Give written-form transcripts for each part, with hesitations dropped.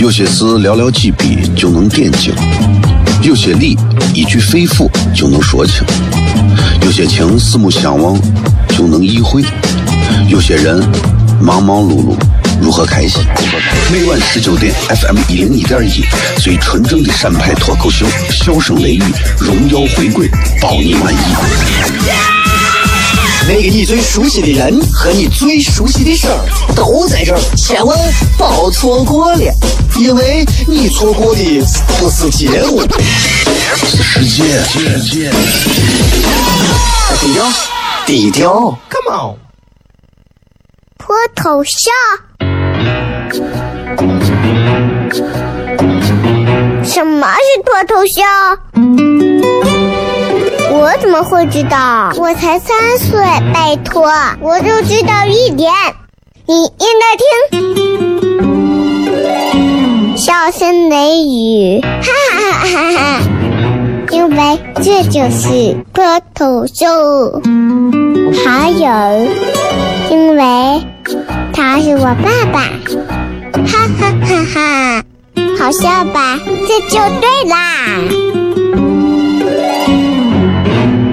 有些事寥寥几笔就能点睛，有些力一句肺腑就能说清，有些情四目相望就能意会，有些人忙忙碌碌如何开心。每晚19点 FM 101.1，最纯正的陕派脱口秀，笑声雷雨，荣耀回归，保你满意。那个你最熟悉的人和你最熟悉的事儿都在这儿，千万别错过了，因为你错过的不是节目，是世界。低调 Come on 脱头像什么是脱头像？我怎么会知道？我才3岁，拜托，我就知道1点。你应该听笑声雷雨，哈哈哈哈哈！因为这就是脱头像。还有，因为他是我爸爸。哈哈哈哈，好笑吧？这就对啦，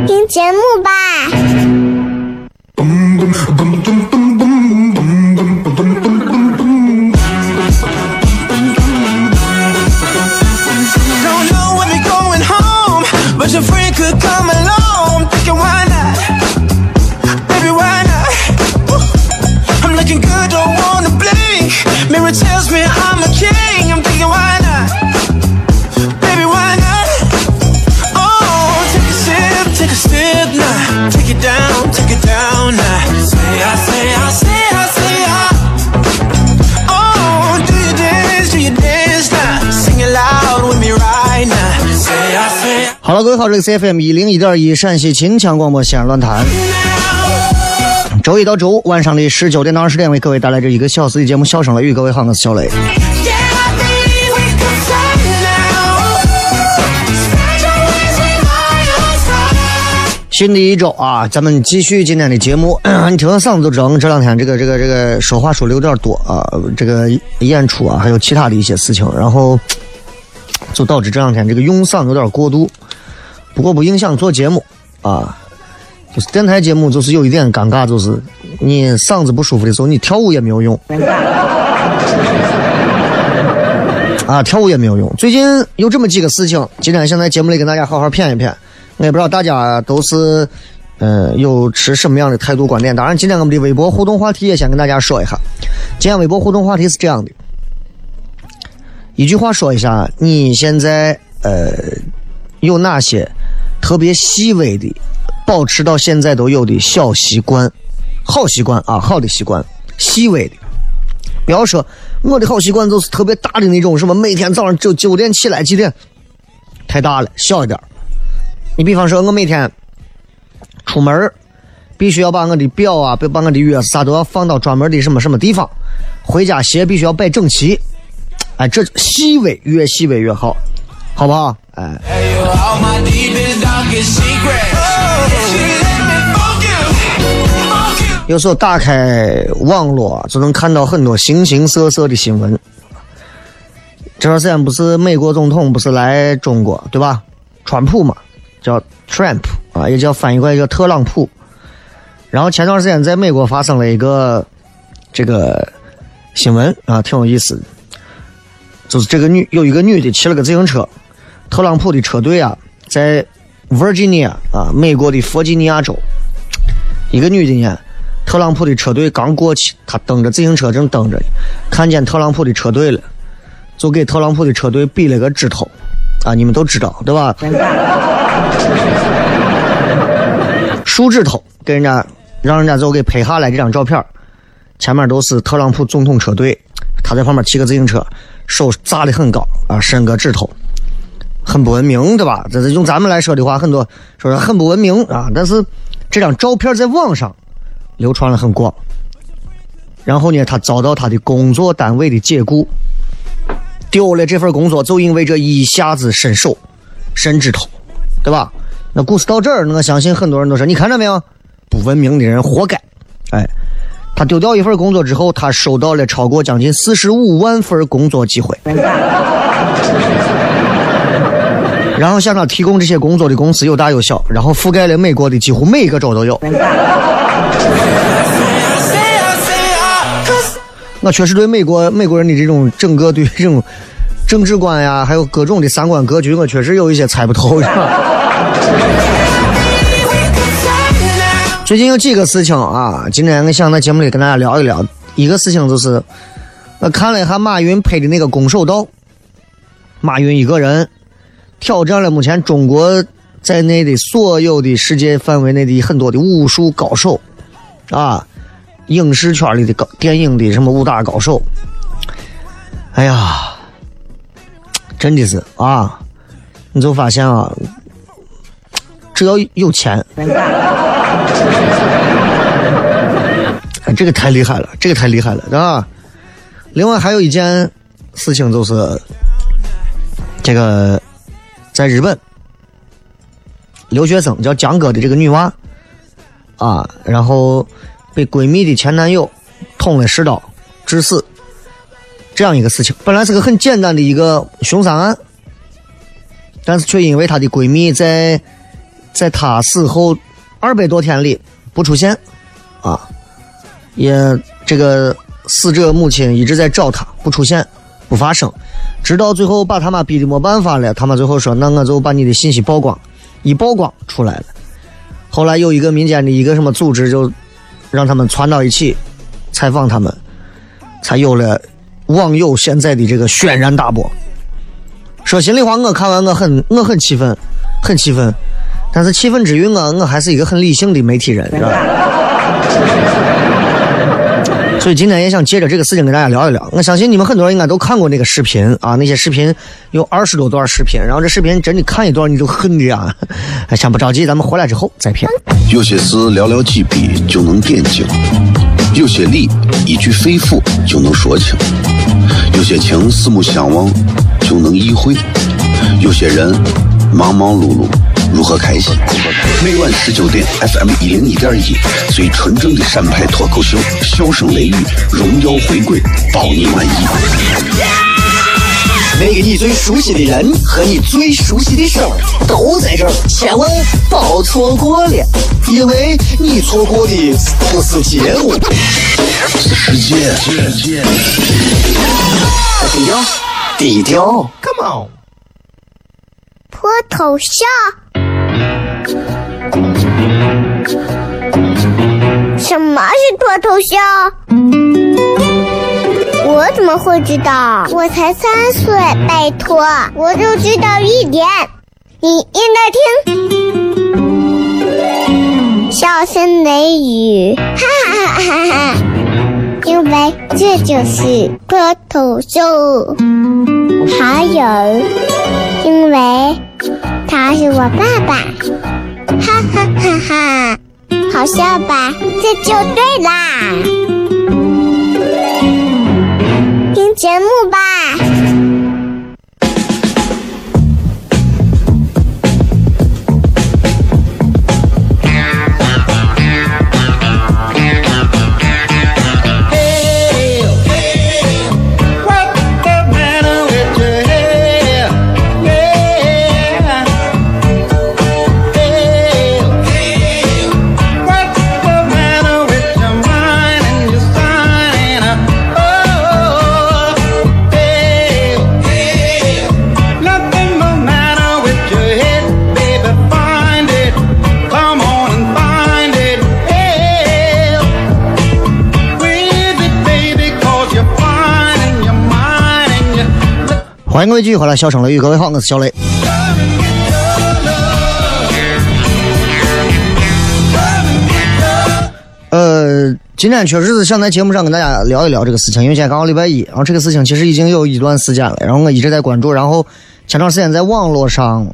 听节目吧。Don't know when you're going home, but your friend could come along. Thinking why not? Baby, why not? I'm looking good, don't wanna blink.Mirror tells me I'm a king. I'm thinking why not? Baby, why not? Oh, take a sip now. Take it down now. Say I. Oh, do you dance now? Sing it loud with me right now. Say I, say I. 好了，各位好，这里是 FM 101.1 陕西秦腔广播西安论坛。周一到周五晚上的19点到20点，为各位带来这一个小时的节目笑声雷雨。各位好，我是小雷。新的一周啊，咱们继续今天的节目。你听到嗓子都整，这两天这个说话说的有点多啊，这个演出啊，还有其他的一些事情，然后就导致这两天这个用嗓有点过度，不过不影响做节目啊。就是电台节目就是有一点尴尬，就是你嗓子不舒服的时候你跳舞也没有用啊，跳舞也没有用。最近有这么几个事情，今天现在节目里跟大家好好骗一骗。我也不知道大家都是有持什么样的态度观点。当然今天我们的微博互动话题也想跟大家说一下。今天微博互动话题是这样的，一句话说一下你现在有哪些特别细微的保持到现在都有的小习惯，好习惯啊，好的习惯，细微的。比方说我的好习惯就是特别大的那种，什么每天早上就9点起来，几点太大了，小一点。你比方说我每天出门必须要把我的表啊，把我的钥匙啥都要放到专门的什么什么地方，回家鞋必须要摆整齐。哎，这细微，越细微越好，好不好？哎。有时候打开网络就能看到很多形形色色的新闻。这段时间不是美国总统不是来中国对吧？川普嘛，叫 Trump 啊，也叫翻译过来叫特朗普。然后前段时间在美国发生了一个这个新闻啊，挺有意思的，就是这个有一个女的骑了个自行车，特朗普的车队啊在 Virginia 啊，美国的弗吉尼亚州，一个女的呢，特朗普的车队刚过去，她蹬着自行车正蹬着，看见特朗普的车队了，就给特朗普的车队比了个指头啊，你们都知道对吧？竖指头给人家，让人家就给拍下来这张照片，前面都是特朗普总统车队，他在旁边骑个自行车，手扎得很高啊，伸个指头。很不文明对吧？这用咱们来说的话，很多说是很不文明啊。但是这张照片在网上流传了很广，然后呢，他遭到他的工作单位的解雇，丢了这份工作，就因为这一下子伸指头，对吧？那故事到这儿，我相信很多人都说，你看到没有，不文明的人活该。哎，他丢掉一份工作之后，他收到了超过将近45万份工作机会。然后向他提供这些工作的公司有大有小，然后覆盖了美国的几乎每一个州都有。那确实对美国人的这种整个对这种政治观呀，还有各种的三观格局，我确实有一些猜不透。最近有几个事情啊，今天想在节目里跟大家聊一聊。一个事情就是我看了一下马云配的那个攻守道，马云一个人挑战了目前中国在内的所有的世界范围内的很多的武术高手啊，影视圈里的电影的什么武打高手。哎呀，真的是啊，你就发现啊，只要有钱，这个太厉害了，这个太厉害了啊！另外还有一件事情就是，这个在日本留学生叫江哥的这个女娃啊，然后被闺蜜的前男友捅了10刀致死，这样一个事情，本来是个很简单的一个凶杀案，但是却因为她的闺蜜在她死后200多天里不出现啊，也这个死者母亲一直在找她，不出现不发声，直到最后把他妈逼得没办法了，他妈最后说那我就把你的信息曝光，一曝光出来了，后来有一个民间的一个什么组织就让他们传到一起采访他们，才有了网友现在的这个轩然大波。说心里话，我看完我很气愤，很气愤，但是气愤之余我还是一个很理性的媒体人，是吧？所以今天也想接着这个事情跟大家聊一聊。我相信你们很多人应该都看过那个视频啊，那些视频有20多段视频，然后这视频真的看一段你就恨的啊，想不着急，咱们回来之后再骗。有些事寥寥几笔就能点睛，有些力一句非腑就能说清，有些情四目相望就能意会，有些人忙忙碌碌如何开心？每晚19点 ，FM 101.1，最纯正的陕派脱口秀，笑声雷雨，荣耀回归，包你满意。那个你最熟悉的人和你最熟悉的事儿都在这儿，千万别错过了，因为你错过的不是结果，是世界。低调，低调 ，Come on， 脱头像。什么是脱头像？我怎么会知道？我才3岁，拜托，我就知道一点。你应该听，笑声雷雨，哈哈哈哈！因为这就是脱头像。还有，因为他是我爸爸。哈哈哈哈，好笑吧？这就对啦，听节目吧。欢迎各位继续回来，笑声雷雨，各位好，我是小雷。今天确实是想在节目上跟大家聊一聊这个事情，因为现在刚好礼拜一，然后这个事情其实已经有一段时间了，然后我一直在关注，然后前段时间在网络上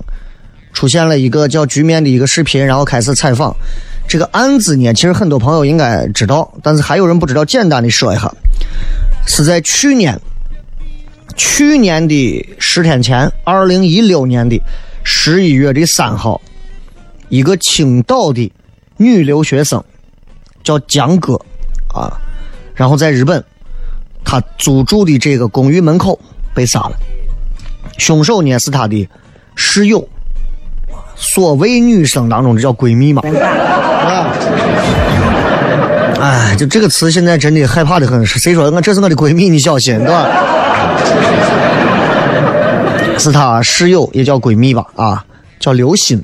出现了一个叫局面的一个视频，然后开始采访这个案子呢，其实很多朋友应该知道，但是还有人不知道，简单的说一下，是在去年的10天前，2016年的11月3号，一个青岛的女留学生叫江哥啊，然后在日本他租住的这个公寓门口被杀了，凶手呢是他的室友，所谓女生当中这叫闺蜜嘛。哎，就这个词现在真的害怕的很，谁说这是我的闺蜜你小心，对吧？是他室友也叫闺蜜吧，啊，叫刘鑫，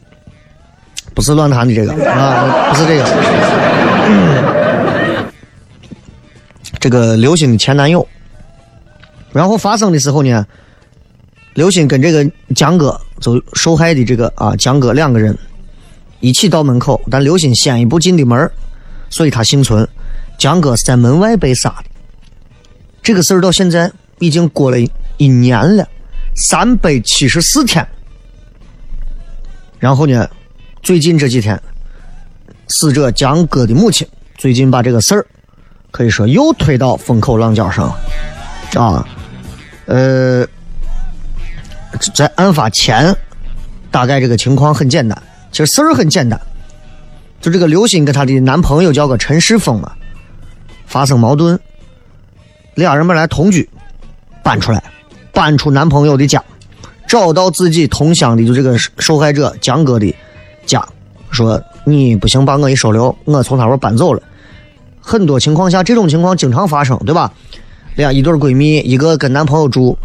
不是乱谈的这个啊，不是这个。这个刘鑫的前男友，然后发生的时候呢，刘鑫跟这个蒋哥走受害的这个啊蒋哥两个人一起到门口，但刘鑫先一步进的门，所以他幸存，蒋哥是在门外被杀的。这个事儿到现在已经过了一年了，374天。然后呢，最近这几天，死者蒋哥的母亲最近把这个事儿可以说又推到风口浪尖上了啊。在案发前，大概这个情况很简单，其实事儿很简单。就这个刘鑫跟她的男朋友叫个陈世峰啊，发生矛盾，俩人本来同居，搬出来，搬出男朋友的家，找到自己同乡的就这个受害者蒋哥的家，说你不行把我一收留，我从他那搬走了。很多情况下这种情况经常发生，对吧？俩一对闺蜜，一个跟男朋友住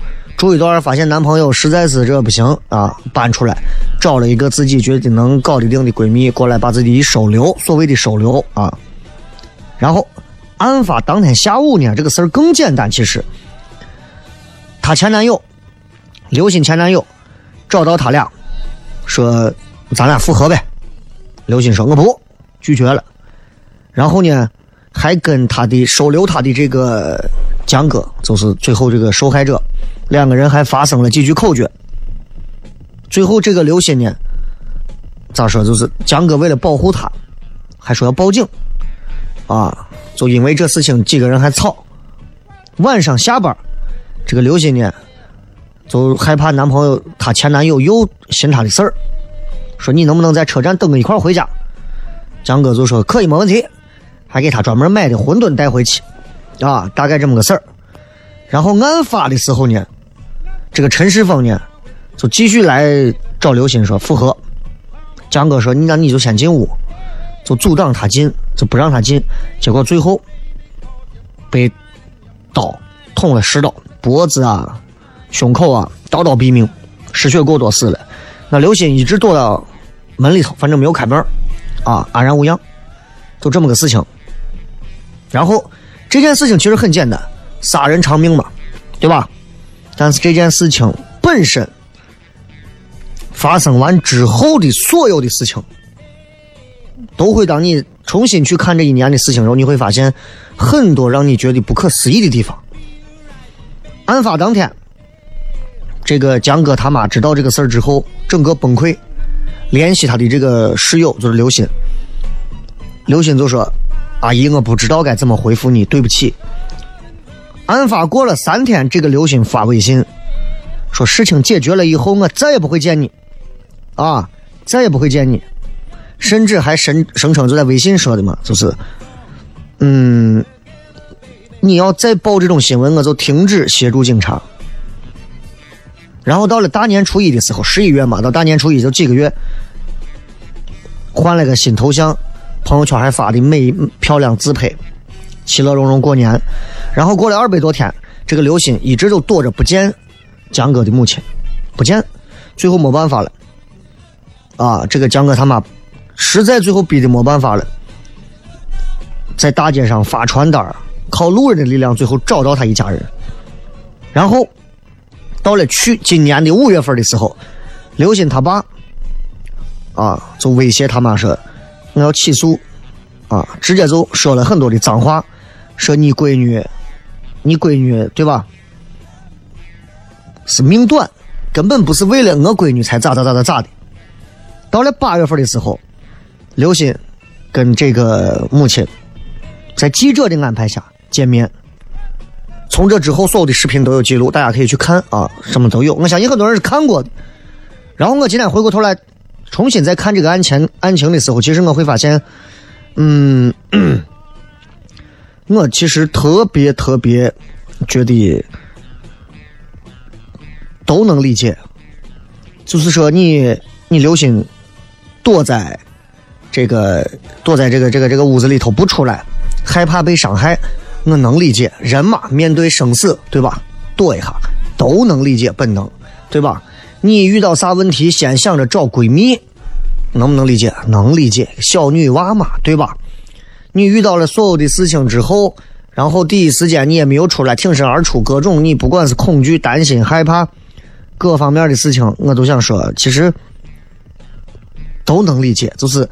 一段，发现男朋友实在是这不行啊，搬出来找了一个自己觉得能搞得定的闺蜜过来把自己一收留，所谓的收留啊。然后案发当天下午呢，这个事儿更简单，其实他前男友刘鑫前男友找到他俩说咱俩复合呗，刘鑫说我不，拒绝了。然后呢还跟他的收留他的这个蒋哥，就是最后这个受害者，两个人还发生了几句口角。最后这个刘鑫呢，咋说，就是蒋哥为了保护他还说要报警啊，就因为这事情几个人还吵。晚上下班，这个刘鑫呢就害怕男朋友他前男友又寻他的事儿，说你能不能在车站等我一块回家。蒋哥就说可以没问题，还给他专门买的馄饨带回去啊，大概这么个事儿。然后案发的时候呢，这个陈世峰呢就继续来找刘鑫说复合。蒋哥说那你就先进屋，就阻挡他进，就不让他进，结果最后被刀捅了10刀，脖子啊胸口啊刀刀毙命，失血过多死了。那刘鑫一直躲到门里头，反正没有开门啊，安然无恙，就这么个事情。然后这件事情其实很简单，杀人偿命嘛，对吧？但是这件事情本身发生完之后的所有的事情，都会当你重新去看这一年的事情时候，你会发现很多让你觉得不可思议的地方。案发当天，这个蒋哥他妈知道这个事儿之后整个崩溃，联系他的这个室友就是刘鑫。刘鑫就说阿姨我不知道该怎么回复你，对不起。案发过了3天，这个刘鑫发微信说事情解决了以后我再也不会见你啊，再也不会见你。甚至还声称就在微信说的嘛，就是你要再报这种新闻我就停止协助警察。然后到了大年初一的时候，11月嘛，到大年初一就这个月换了个新头像，朋友圈还发的美漂亮自拍，其乐融融过年。然后过了200多天，这个刘鑫一直就躲着不见蒋哥的母亲，不见，最后没办法了啊！这个蒋哥他妈实在最后逼的没办法了，在大街上发传单，靠路人的力量最后找到他一家人。然后到了今年的5月份的时候，刘鑫他爸啊就威胁他妈说我要起诉啊，直接就说了很多的脏话，说你闺女对吧是命短，根本不是为了我闺女才咋的。到了8月份的时候，刘鑫跟这个母亲在记者的安排下见面。从这之后所有的视频都有记录，大家可以去看啊，什么都有，我相信很多人是看过的。然后我今天回过头来重新在看这个案情的时候，其实我会发现我其实特别觉得都能理解，就是说你刘星躲在这个屋子里头不出来，害怕被伤害，我能理解。人嘛，面对生死，对吧？躲一下都能理解，本能，对吧？你遇到啥问题，先想着找闺蜜，能不能理解？能理解，小女娃嘛，对吧？你遇到了所有的事情之后，然后第一时间你也没有出来挺身而出，各种你不管是恐惧、担心、害怕各方面的事情，我都想说，其实都能理解，就是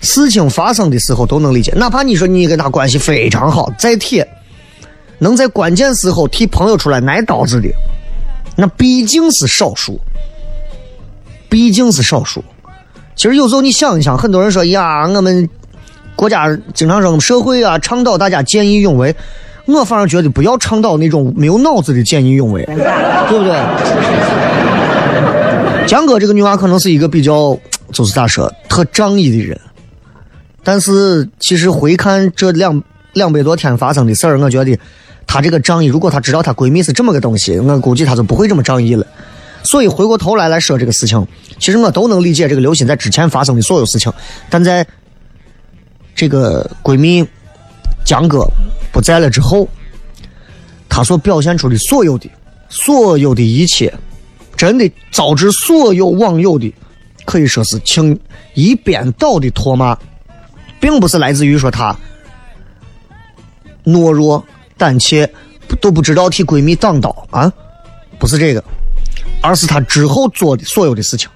事情发生的时候都能理解。哪怕你说你跟他关系非常好，再铁能在关键时候替朋友出来挨刀子的，那毕竟是少数，毕竟是少数。其实有时候你想一想，很多人说呀，我们国家经常说我们社会啊倡导大家见义勇为，我反而觉得不要倡导那种没有脑子的见义勇为，对不对？蒋哥这个女娃可能是一个比较就是咋说特仗义的人，但是其实回看这200多天发生的事儿，我觉得她这个仗义，如果她知道她闺蜜是这么个东西，我估计她就不会这么仗义了。所以回过头来说这个事情，其实我都能理解这个刘鑫在之前发生的所有事情，但在这个闺蜜蒋哥不在了之后，她所表现出的所有的一切，真的导致所有网友的可以说是轻一边倒的唾骂，并不是来自于说她懦弱胆怯都不知道替闺蜜挡刀啊，不是这个，而是她之后做的所有的事情。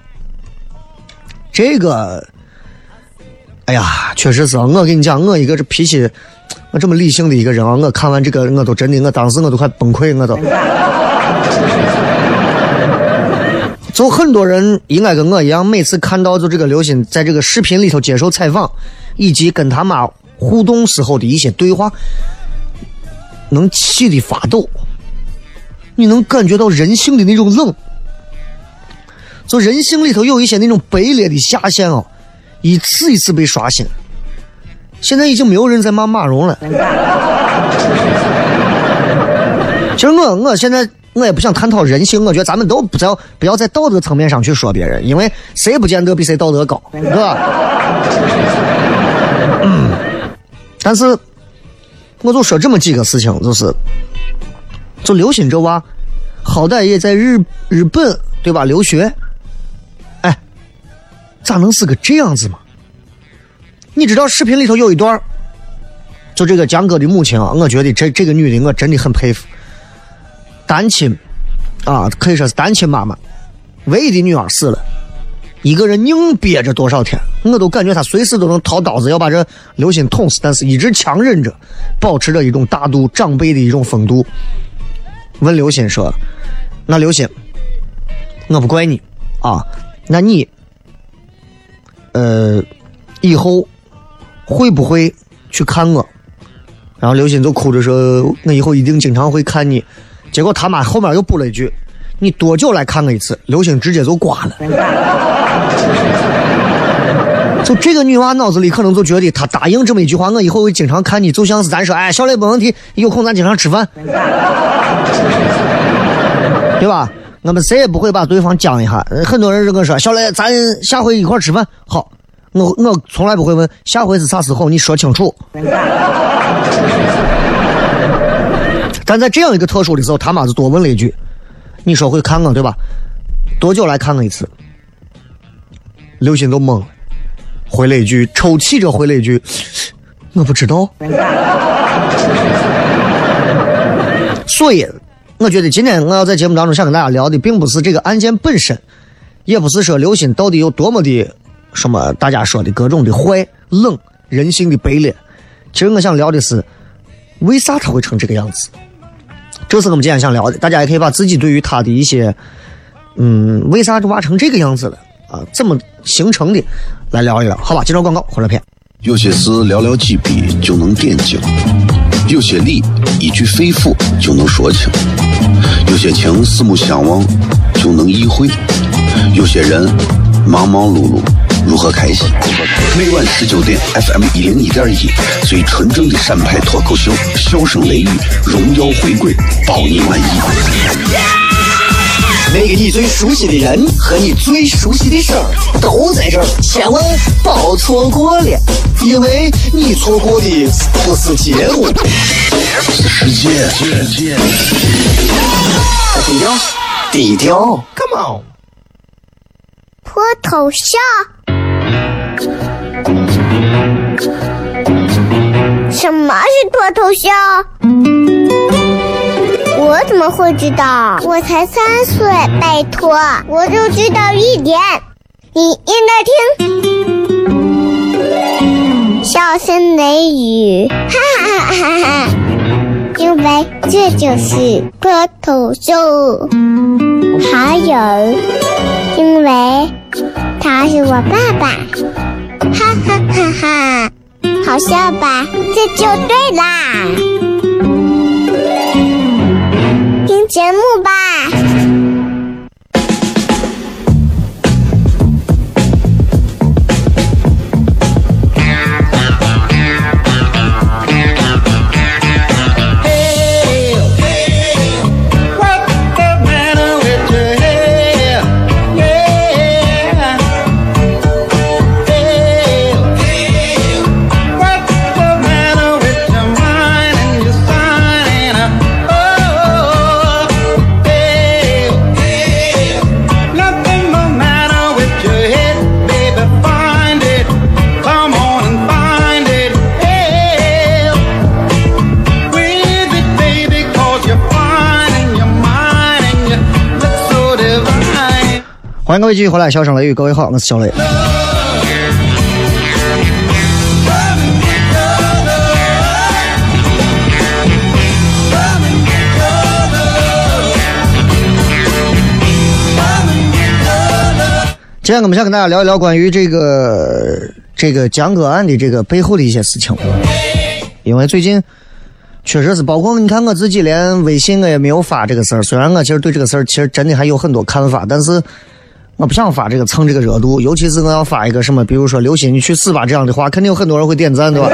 这个哎呀，确实是，我跟你讲，我一个这脾气我这么理性的一个人啊，我看完这个我都真的，我当时我都快崩溃，我都就很多人应该跟我一样，每次看到就这个刘鑫在这个视频里头接受采访以及跟他妈互动时候的一些对话，能气得发抖，你能感觉到人性的那种冷，就人性里头有一些那种卑劣的下限啊，一次一次被刷新。现在已经没有人在骂马蓉了。其实我现在我也不想探讨人性，我觉得咱们都不要在道德层面上去说别人，因为谁不见得比谁道德高，是吧？但是我就说这么几个事情，就刘鑫这娃好歹也在日本对吧留学，哎，咋能是个这样子吗？你知道视频里头有一段，就这个蒋哥的母亲啊，我觉得这个女的我真的很佩服，单亲啊，可以说是单亲妈妈，唯一的女儿死了，一个人硬憋着多少天，我都感觉她随时都能掏刀子要把这刘鑫捅死，但是一直强忍着，保持着一种大度长辈的一种风度。问刘鑫说，那刘鑫，我不怪你啊，那你以后会不会去看我？然后刘鑫就哭着说，那以后一定经常会看你。结果他妈后面又补了一句，你多久来看我一次？刘鑫直接就挂了。就这个女娃脑子里可能就觉得，她答应这么一句话，我以后会经常看你，就像是咱说，哎，小磊没问题，有空咱经常吃饭，对吧？我们谁也不会把对方讲一下。很多人就跟说，小磊，咱下回一块吃饭。好，我从来不会问下回是啥时候，你说清楚。但在这样一个特殊的时候，他妈就多问了一句，你说会看我对吧？多久来看我一次？刘鑫都懵了，回了一句，抽泣着回了一句，我不知道。所以我觉得今天我要在节目当中想跟大家聊的，并不是这个案件本身，也不是说刘鑫到底有多么的什么大家说的各种的坏冷人性的卑劣，其实我想聊的是为啥他会成这个样子，这是我们今天想聊的。大家也可以把自己对于他的一些为啥就挖成这个样子了啊，这么形成的来聊一聊，好吧？接着广告回来片。有些事寥寥几笔就能点睛，有些力一句非腑就能说清，有些情四目相望就能意会，有些人忙忙碌碌如何开心？每晚19点 FM 101.1，最纯正的陕派脱口秀，笑声雷雨，荣耀回归，保你满意。那个你最熟悉的人和你最熟悉的事儿都在这儿，千万别错过了，因为你错过的不是结果，是世界。低调，低调 ，Come on， 脱头像。什么是脱头像？我怎么会知道？我才3岁，拜托，我就知道1点。你应该听，笑声雷雨，哈哈哈哈哈。因为这就是脱口秀，还有，因为他是我爸爸，哈哈哈哈，好笑吧？这就对啦，听节目吧。欢迎各位继续回来，笑声雷雨，各位好，我是小雷。今天我们想跟大家聊一聊关于这个江歌案的这个背后的一些事情，因为最近确实是，包括你看我自己连微信我也没有发这个事儿，虽然我其实对这个事儿其实真的还有很多看法，但是我不想发这个蹭这个热度，尤其是我要发一个什么，比如说刘鑫你去死吧这样的话，肯定有很多人会点赞，对吧？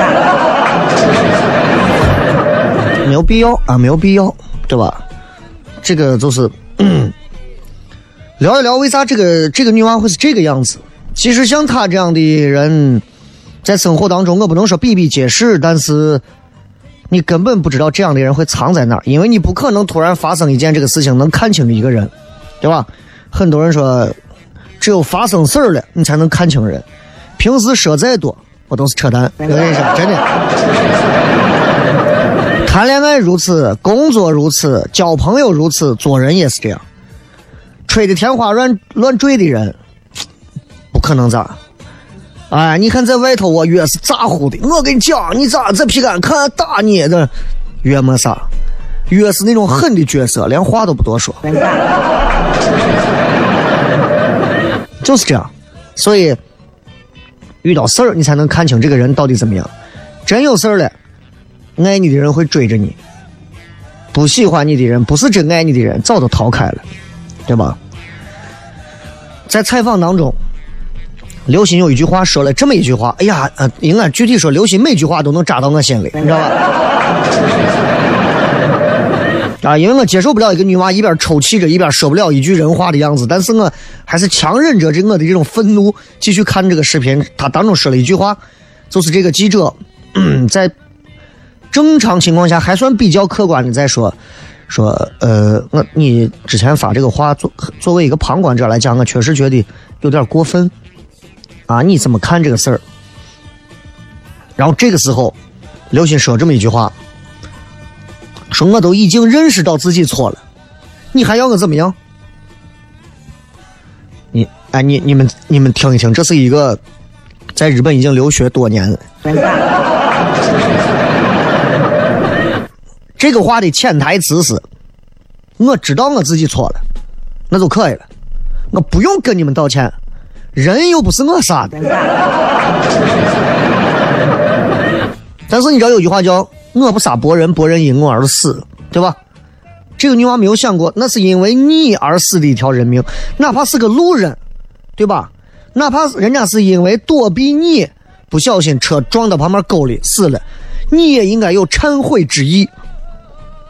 没有必要啊，没有必要，对吧？这个就是、聊一聊为啥这个女娃会是这个样子。其实像她这样的人，在生活当中我不能说比比皆是，但是你根本不知道这样的人会藏在哪儿，因为你不可能突然发生一件这个事情能看清一个人，对吧？很多人说。只有发生事儿了，你才能看清人。平时说再多，我都是扯淡。我跟你说，真的。谈恋爱如此，工作如此，交朋友如此，做人也是这样。吹的天花乱坠的人，不可能咋？哎，你看在外头我越是咋呼的，我跟你讲，你咋这皮杆看打你的，越没啥，越是那种恨的角色，连话都不多说。就是这样，所以遇到事儿你才能看清这个人到底怎么样。真有事儿了，爱你的人会追着你，不喜欢你的人，不是真爱你的人，早都逃开了，对吧？在采访当中，刘鑫有一句话说了这么一句话，哎呀，应该具体说，刘鑫每句话都能扎到我心里，你知道吧？啊，因为我接受不了一个女娃一边抽泣着一边说不了一句人话的样子，但是我还是强忍着我的这种愤怒继续看这个视频。他当中说了一句话，就是这个记者、在正常情况下还算比较客观的在说你之前发这个话，作为一个旁观者来讲，我确实觉得有点过分啊，你怎么看这个事儿？然后这个时候刘鑫说这么一句话。说我都已经认识到自己错了，你还要我怎么样？你们听一听，这是一个在日本已经留学多年了。这个话的潜台词是，我知道我自己错了，那就可以了，我不用跟你们道歉，人又不是我杀的。但是你知道有句话叫。我不杀伯仁，伯仁因我而死，对吧？这个女娃没有想过，那是因为你而死的一条人命，哪怕是个路人，对吧？哪怕人家是因为躲避你不小心车撞到旁边沟里死了，你也应该有忏悔之意，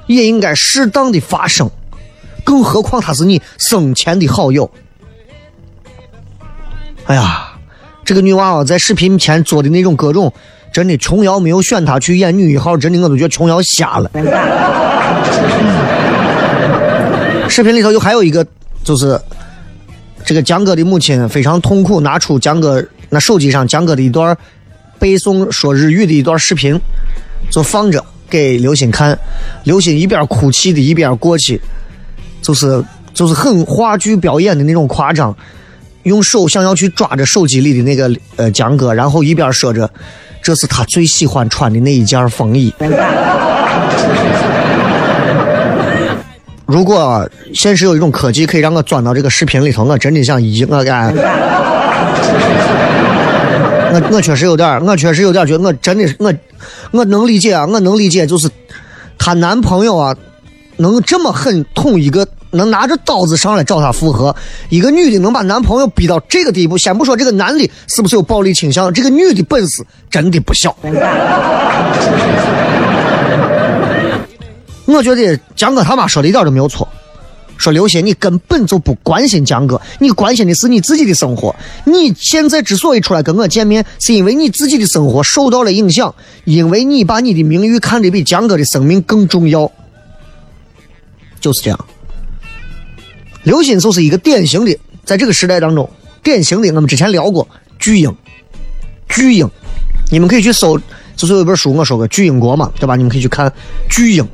也应该适当的发声，更何况他是你生前的好友。哎呀，这个女娃娃在视频前做的那种各种，真的琼瑶没有选她去演女一号，真的我都觉得琼瑶瞎了。视频里头又还有一个，就是这个蒋哥的母亲非常痛苦，拿出蒋哥那手机上蒋哥的一段背诵说日语的一段视频，就放着给刘鑫看，刘鑫一边哭泣的一边过去，就是很话剧表演的那种夸张，用手想要去抓着手机里的那个蒋哥，然后一边说着这是他最喜欢穿的那一件风衣。如果现实有一种科技可以让我钻到这个视频里头，我真的想一我干，我确实有点觉得，我真的是我能理解啊，我能理解，就是她男朋友啊能这么恨痛一个，能拿着刀子上来找她复合，一个女的能把男朋友逼到这个地步，先不说这个男的是不是有暴力倾向，这个女的本事真的不小。我觉得蒋哥他妈说的一点都没有错，说刘鑫你根本就不关心蒋哥，你关心的是你自己的生活，你现在之所以出来跟我见面，是因为你自己的生活受到了影响，因为你把你的名誉看得比蒋哥的生命更重要。就是这样，刘鑫就是一个典型的，在这个时代当中典型的，我们之前聊过巨婴，你们可以去搜，就是有一本书我说过巨婴国嘛，对吧，你们可以去看巨婴，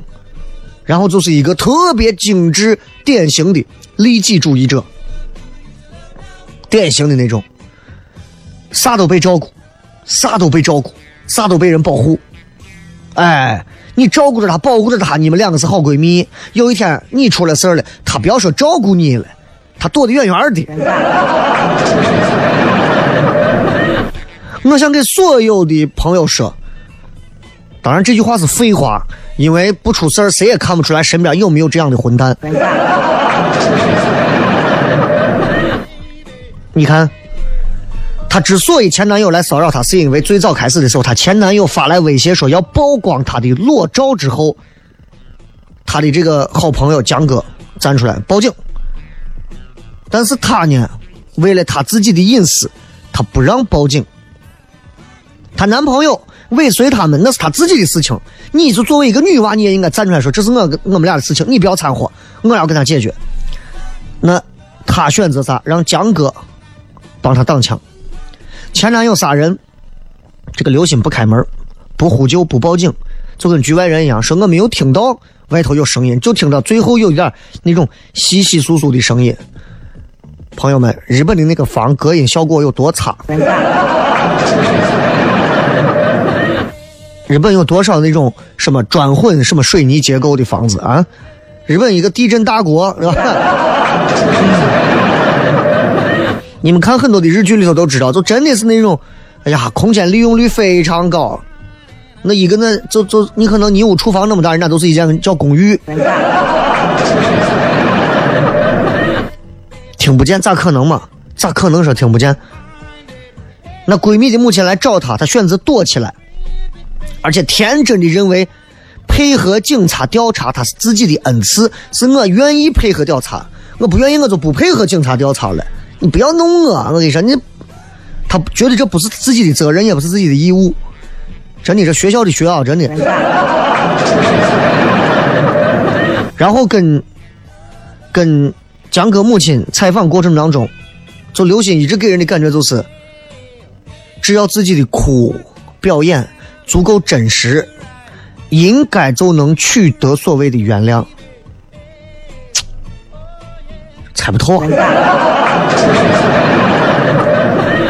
然后就是一个特别精致典型的利己主义者，典型的那种啥都被照顾，啥都被人保护，哎，你照顾着他保护着他，你们两个是好闺蜜，有一天你出了事儿了，他不要说照顾你了，他躲得远远的。我想给所有的朋友说，当然这句话是废话，因为不出事儿谁也看不出来身边有没有这样的混蛋。你看他之所以前男友来骚扰他，是因为最早开始的时候他前男友发来威胁说要曝光他的裸照之后，他的这个好朋友蒋哥站出来报警，但是他呢为了他自己的隐私他不让报警，他男朋友尾随他们那是他自己的事情，你就作为一个女娃你也应该站出来说这是我们俩的事情，你不要掺和，我要跟他解决。那他选择啥？让蒋哥帮他挡枪，前男友杀人，这个刘鑫不开门不呼救不报警，就跟局外人一样，说我没有听到外头有声音，就听到最后有一点那种稀稀疏疏的声音。朋友们，日本的那个房隔音效果有多差，日本有多少那种什么转混什么水泥结构的房子啊？日本一个地震大国，是吧？你们看很多的日剧里头都知道，就真的是那种，哎呀，空间利用率非常高。那一个呢，就你可能你有厨房那么大，人家都是一间叫公寓。听不见，咋可能嘛？咋可能说听不见？那闺蜜的母亲来找她，她选择躲起来。而且天真的认为配合警察调查他是自己的恩赐，是我愿意配合调查，我不愿意我就不配合警察调查了，你不要弄我跟你说，他觉得这不是自己的责任也不是自己的义务。真的，这学校的学啊，真的。然后跟蒋哥母亲采访过程当中，就刘鑫一直给人的感觉就是只要自己的苦表演足够真实，应该就能取得所谓的原谅。猜不透啊！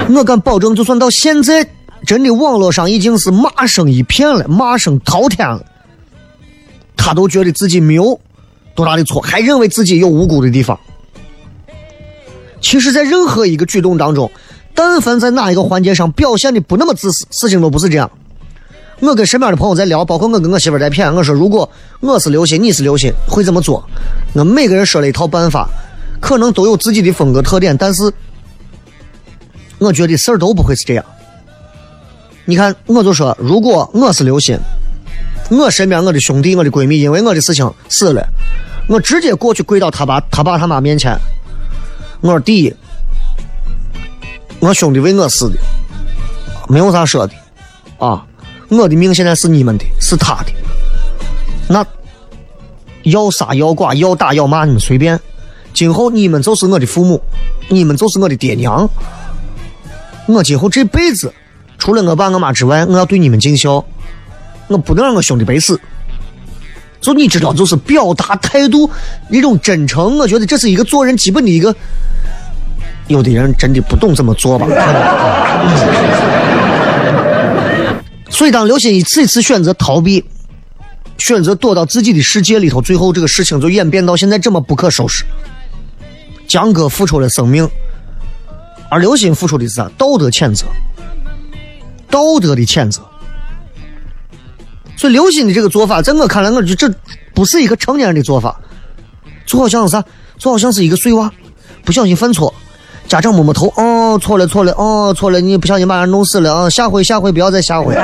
我敢保证，就算到现在，真的网络上已经是骂声一片了，骂声滔天了，他都觉得自己没有多大的错，还认为自己有无辜的地方。其实，在任何一个举动当中，但凡在哪一个环节上表现的不那么自私，事情都不是这样。我跟身边的朋友在聊，包括我跟我媳妇在骗，我说如果我是刘鑫你是刘鑫会怎么做，我每个人说了一套办法，可能都有自己的风格特点，但是我觉得事儿都不会是这样。你看，我就说，如果我是刘鑫，我身边我的兄弟、我的闺蜜因为我的事情死了，我直接过去跪到他爸他妈面前，我说第一，我兄弟为我死的，没有啥说的啊，我的命现在是你们的，是他的，那要杀要剐要打要骂你们随便，今后你们就是我的父母，你们就是我的爹娘，我今后这辈子除了我爸我妈之外，我要对你们尽孝，我不能让我兄弟白死。所以你知道，就是表达态度一种真诚，我觉得这是一个做人基本的一个，有的人真的不懂这么做吧。所以当刘鑫一次一次选择逃避，选择躲到自己的世界里头，最后这个事情就演变到现在这么不可收拾。江哥付出了生命，而刘鑫付出的是啥？道德谴责，道德的谴责。所以刘鑫的这个做法，在我看来，我觉得这不是一个成年人的做法，就好像是啥？就好像是一个碎娃，不小心犯错，家长摸摸头，哦，错了，哦，错了，你不小心把人弄死了啊，下回不要再下回。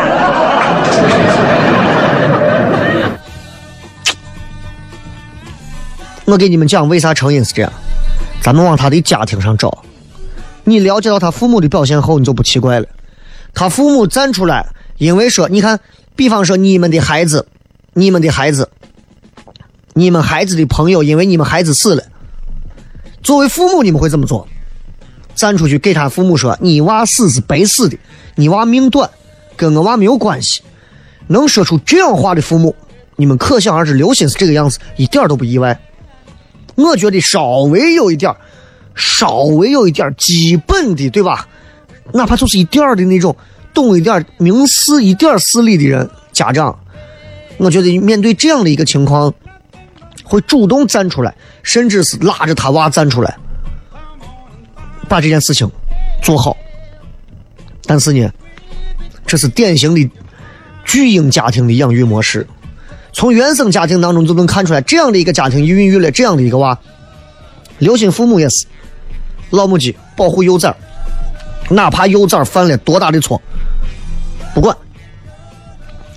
我给你们讲为啥成因是这样，咱们往他的家庭上找。你了解到他父母的表现后，你就不奇怪了。他父母站出来，因为说，你看，比方说你们孩子的朋友，因为你们孩子死了，作为父母你们会这么做，站出去给他父母说，你娃死是白死的，你娃命短，跟我娃没有关系。能说出这样话的父母，你们可想而知，刘鑫是这个样子，一点都不意外。我觉得稍微有一点基本的，对吧，哪怕就是一点的那种动一点明思一点思虑的人，家长我觉得面对这样的一个情况会主动站出来，甚至是拉着他娃站出来把这件事情做好。但是呢，这是典型的巨婴家庭的养育模式，从原生家庭当中就能看出来，这样的一个家庭孕育了这样的一个娃。刘鑫父母也是老母鸡，保护幼崽，哪怕幼崽犯了多大的错不管。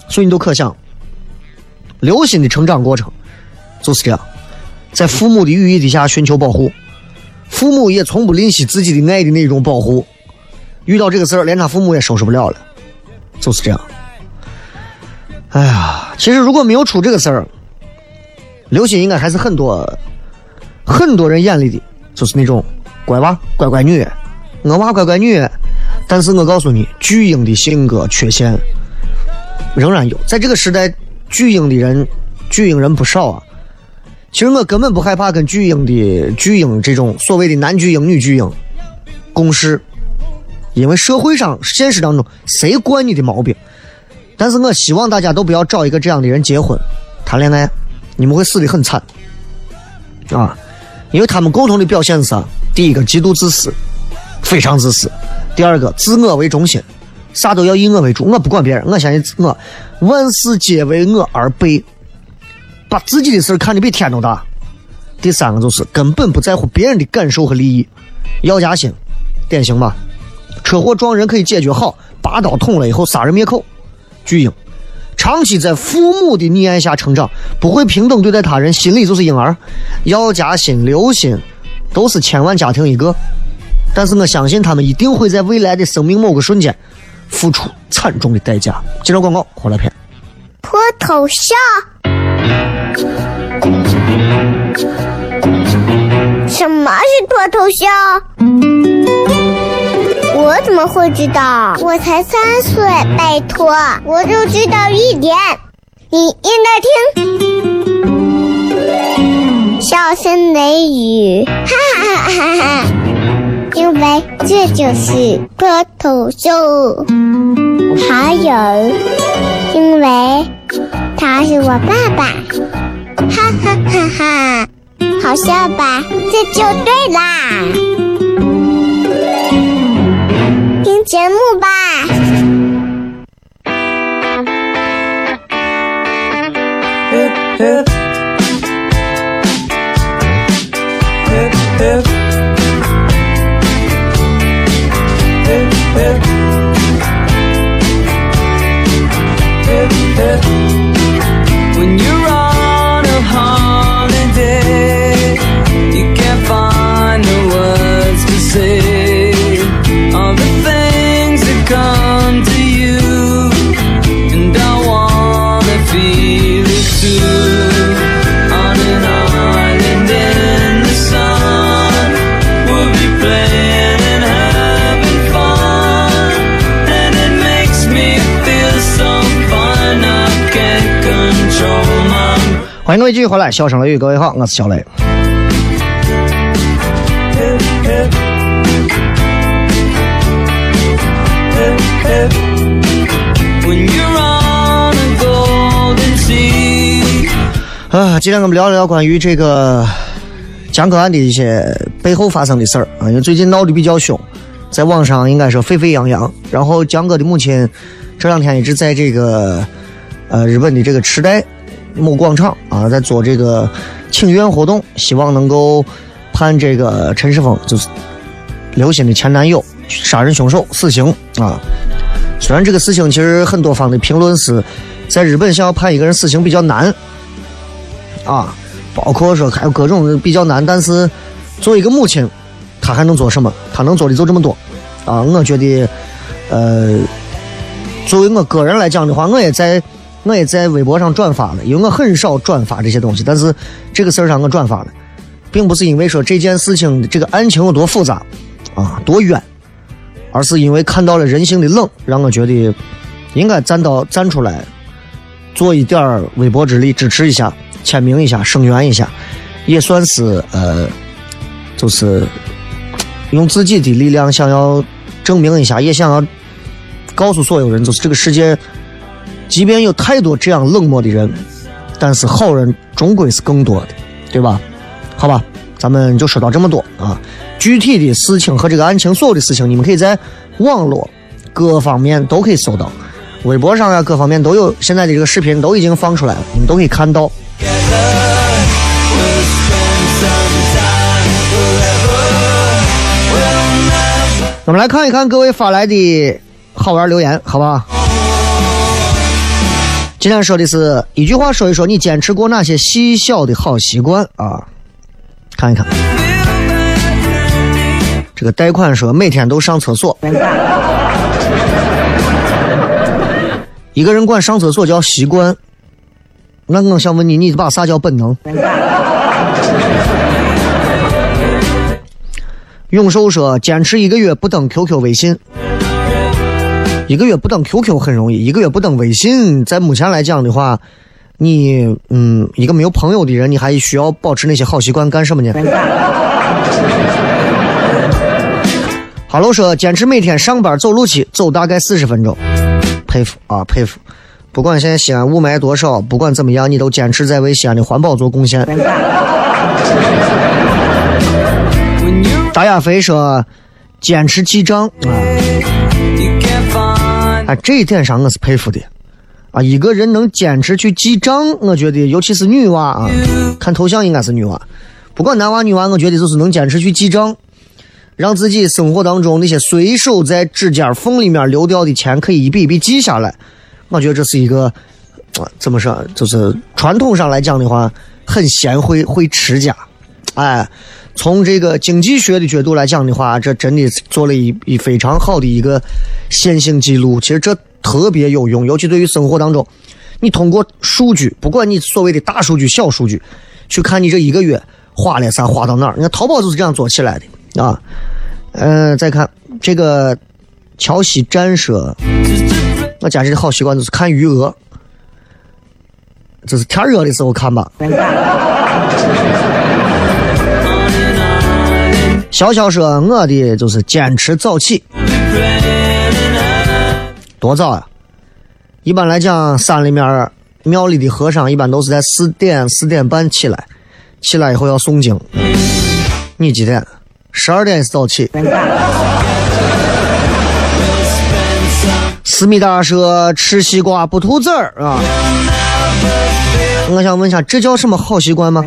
所以你都可想，刘鑫的成长过程就是这样，在父母的羽翼底下寻求保护，父母也从不吝惜自己的爱的那种保护，遇到这个事儿，连他父母也收拾不了了，就是这样。哎呀，其实如果没有出这个事儿，刘鑫应该还是很多人眼里的就是那种乖娃乖乖女，我娃乖乖女。但是我告诉你，巨婴的性格缺陷仍然有，在这个时代巨婴人不少啊。其实我根本不害怕跟巨婴这种所谓的男巨婴女巨婴共事，因为社会上现实当中谁管你的毛病。但是我希望大家都不要找一个这样的人结婚谈恋爱，你们会死得很惨啊！因为他们共同的表现是，第一个极度自私，非常自私；第二个自我为中心，啥都要以我为主，我不管别人，我相信我，万事皆为我而备，把自己的事看得比天都大；第三个就是根本不在乎别人的感受和利益，药家心，典型吧？车祸撞人可以解决好，拔刀捅了以后杀人灭口。巨婴长期在父母的溺爱下成长，不会平等对待他人，心理就是婴儿。姚家鑫、刘鑫都是千万家庭一个，但是我相信他们一定会在未来的生命某个瞬间付出惨重的代价。接着广告回来片脱头像什么是脱头像？我怎么会知道？我才3岁，拜托，我就知道一点。你应该听，笑声雷雨，哈哈哈哈！因为这就是脱口秀。还有，因为他是我爸爸，哈哈哈哈！好笑吧？这就对啦。节目吧，欢迎各位继续回来，笑声雷雨，各位好，我是小雷。今天我们聊聊关于这个蒋可安的一些背后发生的事儿啊，因为最近闹得比较凶，在网上应该是沸沸扬扬。然后蒋哥的母亲这两天一直在这个日本的这个池袋某广场啊，在做这个请愿活动，希望能够判这个陈世峰就是刘鑫的前男友杀人凶手死刑啊。虽然这个死刑其实很多方的评论是在日本想要判一个人死刑比较难啊，包括说还有各种比较难，但是作为一个母亲，她还能做什么？她能做的就这么多啊！我觉得，作为我个人来讲的话，我也在微博上转发了，因为我很少转发这些东西，但是这个事儿上我转发了，并不是因为说这件事情这个案情有多复杂啊多远，而是因为看到了人性的冷，让我觉得应该站出来，做一点微薄之力，支持一下。签名一下，声援一下，也算是就是用自己的力量想要证明一下，也想要告诉所有人，就是这个世界即便有太多这样冷漠的人，但是好人终归是更多的，对吧？好吧，咱们就说到这么多啊。具体的事情和这个案情所有的事情，你们可以在网络各方面都可以搜到，微博上啊各方面都有，现在的这个视频都已经放出来了，你们都可以看到。我们来看一看各位发来的好玩留言，好不好？今天说的是一句话，说一说你坚持过那些细小的好习惯啊，看一看。这个贷款说每天都上厕所，一个人管上厕所叫习惯。那我想问你，你把啥叫本能？用手说坚持一个月不登 QQ 微信，一个月不登 QQ 很容易，一个月不登微信，在目前来讲的话，你一个没有朋友的人，你还需要保持那些好习惯干什么呢？哈喽说坚持每天上班走路去，走大概40分钟，佩服啊佩服。不管现在西安雾霾多少，不管怎么样，你都坚持在为西安的环保做贡献。打亚飞说坚持记账啊，这一点上我是佩服的啊，一个人能坚持去记账，我觉得尤其是女娃啊，看头像应该是女娃，不管男娃女娃，我觉得就是能坚持去记账，让自己生活当中那些随手在指甲缝里面流掉的钱可以一笔一笔记下来，我觉得这是一个怎么说，就是传统上来讲的话很贤惠，会持家。哎，从这个经济学的角度来讲的话，这真的做了一非常好的一个线性记录，其实这特别有用，尤其对于生活当中，你通过数据，不管你所谓的大数据小数据，去看你这一个月花了啥，花到那儿，你看淘宝就是这样做起来的啊。再看这个乔喜詹舍，我坚持的好习惯就是看余额，就是天热的时候看吧。小小说我的就是坚持早起，多早啊，一般来讲山里面庙里的和尚一般都是在4点4点半起来以后要诵经，你几点？12点也是早起。思密达说吃西瓜不吐籽儿啊，我想问一下，这叫什么好习惯吗？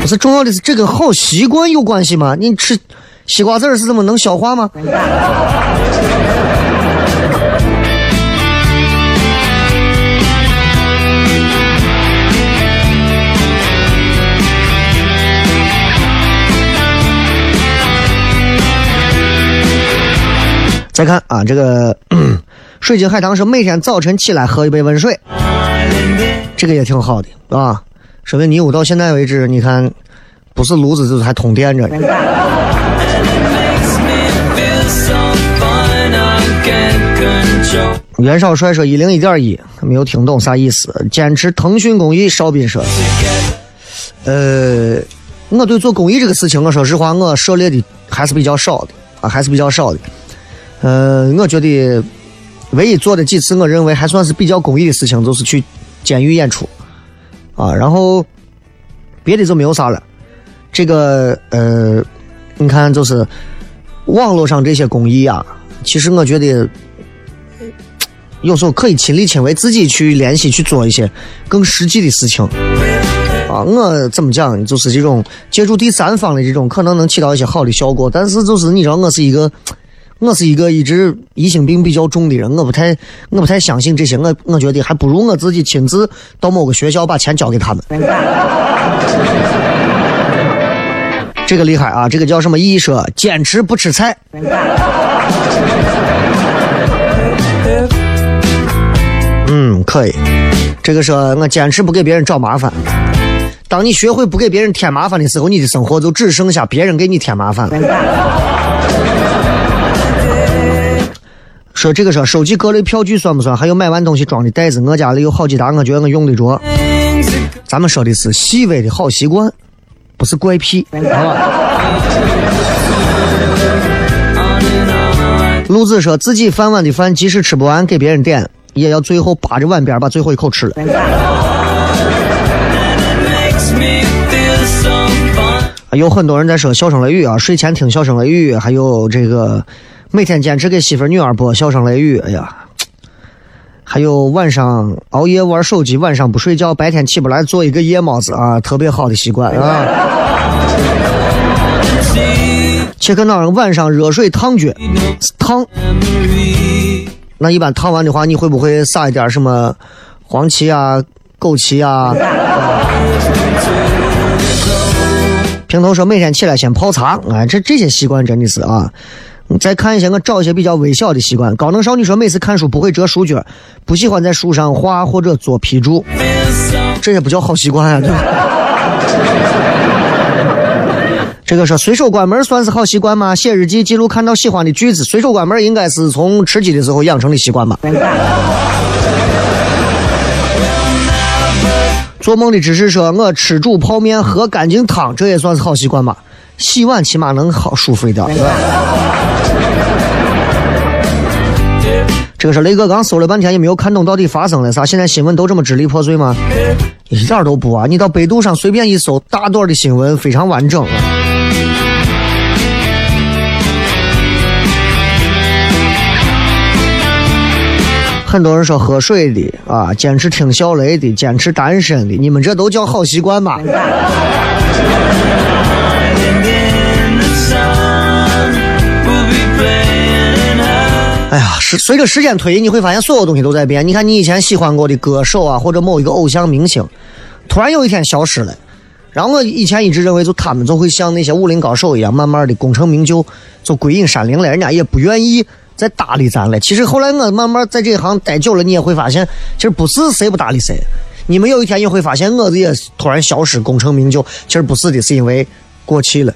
不是，重要的是这个好习惯有关系吗？你吃西瓜籽儿是怎么能消化吗？再看啊，这个水井海棠是每天早晨起来喝一杯温水，这个也挺好的啊，说明你我到现在为止，你看不是炉子就是还通电着。袁绍帅说101.1，他没有听懂啥意思。坚持腾讯公益，邵斌说，我对做公益这个事情，我说实话，我涉猎的还是比较少的啊，还是比较少的。我觉得唯一做的几次，我认为还算是比较公益的事情，就是去监狱演出啊，然后别的就没有啥了。这个你看，就是网络上这些公益啊，其实我觉得有时候可以亲力亲为，自己去联系去做一些更实际的事情啊。我怎么讲，就是这种借助第三方的这种，可能能起到一些好的效果。但是就是你知道，我是一个一直疑心病比较重的人，我不太相信这些。我觉得还不如我自己亲自到某个学校把钱交给他们。这个厉害啊！这个叫什么医生？坚持不吃菜。可以。这个是我坚持不给别人找麻烦。当你学会不给别人添麻烦的时候，你的生活就只剩下别人给你添麻烦了。说这个事，手机格雷票据算不算？还有买完东西装的袋子，我家里有好几沓，我觉得我用得着。咱们说的是细微的好习惯，不是怪癖，好吧？路子说自己饭碗的饭，即使吃不完，给别人点，也要最后把着碗边把最后一口吃了。有很多人在说笑声雷雨啊，睡前听笑声雷雨，还有这个。每天坚持给媳妇女儿播笑声雷雨，哎呀，还有晚上熬夜玩手机，晚上不睡觉，白天起不来，做一个夜猫子啊，特别好的习惯啊。切克闹人晚上热水烫卷汤，那一般烫完的话，你会不会撒一点什么黄芪啊、枸杞啊？平头说每天起来先泡茶，哎，这些习惯真的是啊。再看一下，我找一些比较微小的习惯。高能少女说每次看书不会折书卷，不喜欢在书上画或者做批注，这也不叫好习惯啊，对吧？这个说随手关门算是好习惯吗？写日记记录看到喜欢的句子，随手关门应该是从吃鸡的时候养成的习惯吧。做梦的只是说我吃住泡面喝干净汤，这也算是好习惯吧？洗碗起码能好舒服一点。这个是雷哥刚搜了半天也没有看懂到底发生了啥，现在新闻都这么支离破碎吗？一点都不啊，你到百度上随便一搜，大段的新闻非常完整。很多人说喝水的啊，坚持听小雷的，坚持单身的，你们这都叫好习惯吧？哎呀，随着时间推移，你会发现所有东西都在变。你看，你以前喜欢过的歌手啊，或者某一个偶像明星，突然有一天消失了。然后我以前一直认为，就他们就会像那些武林高手一样，慢慢的功成名就，就归隐山林了。人家也不愿意再搭理咱了。其实后来我慢慢在这行待久了，你也会发现，其实不是谁不搭理谁。你们有一天也会发现，我也突然消失，功成名就，其实不是的，是因为过期了。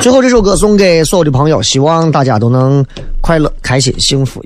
最后这首歌送给所有的朋友，希望大家都能快乐、开心、幸福。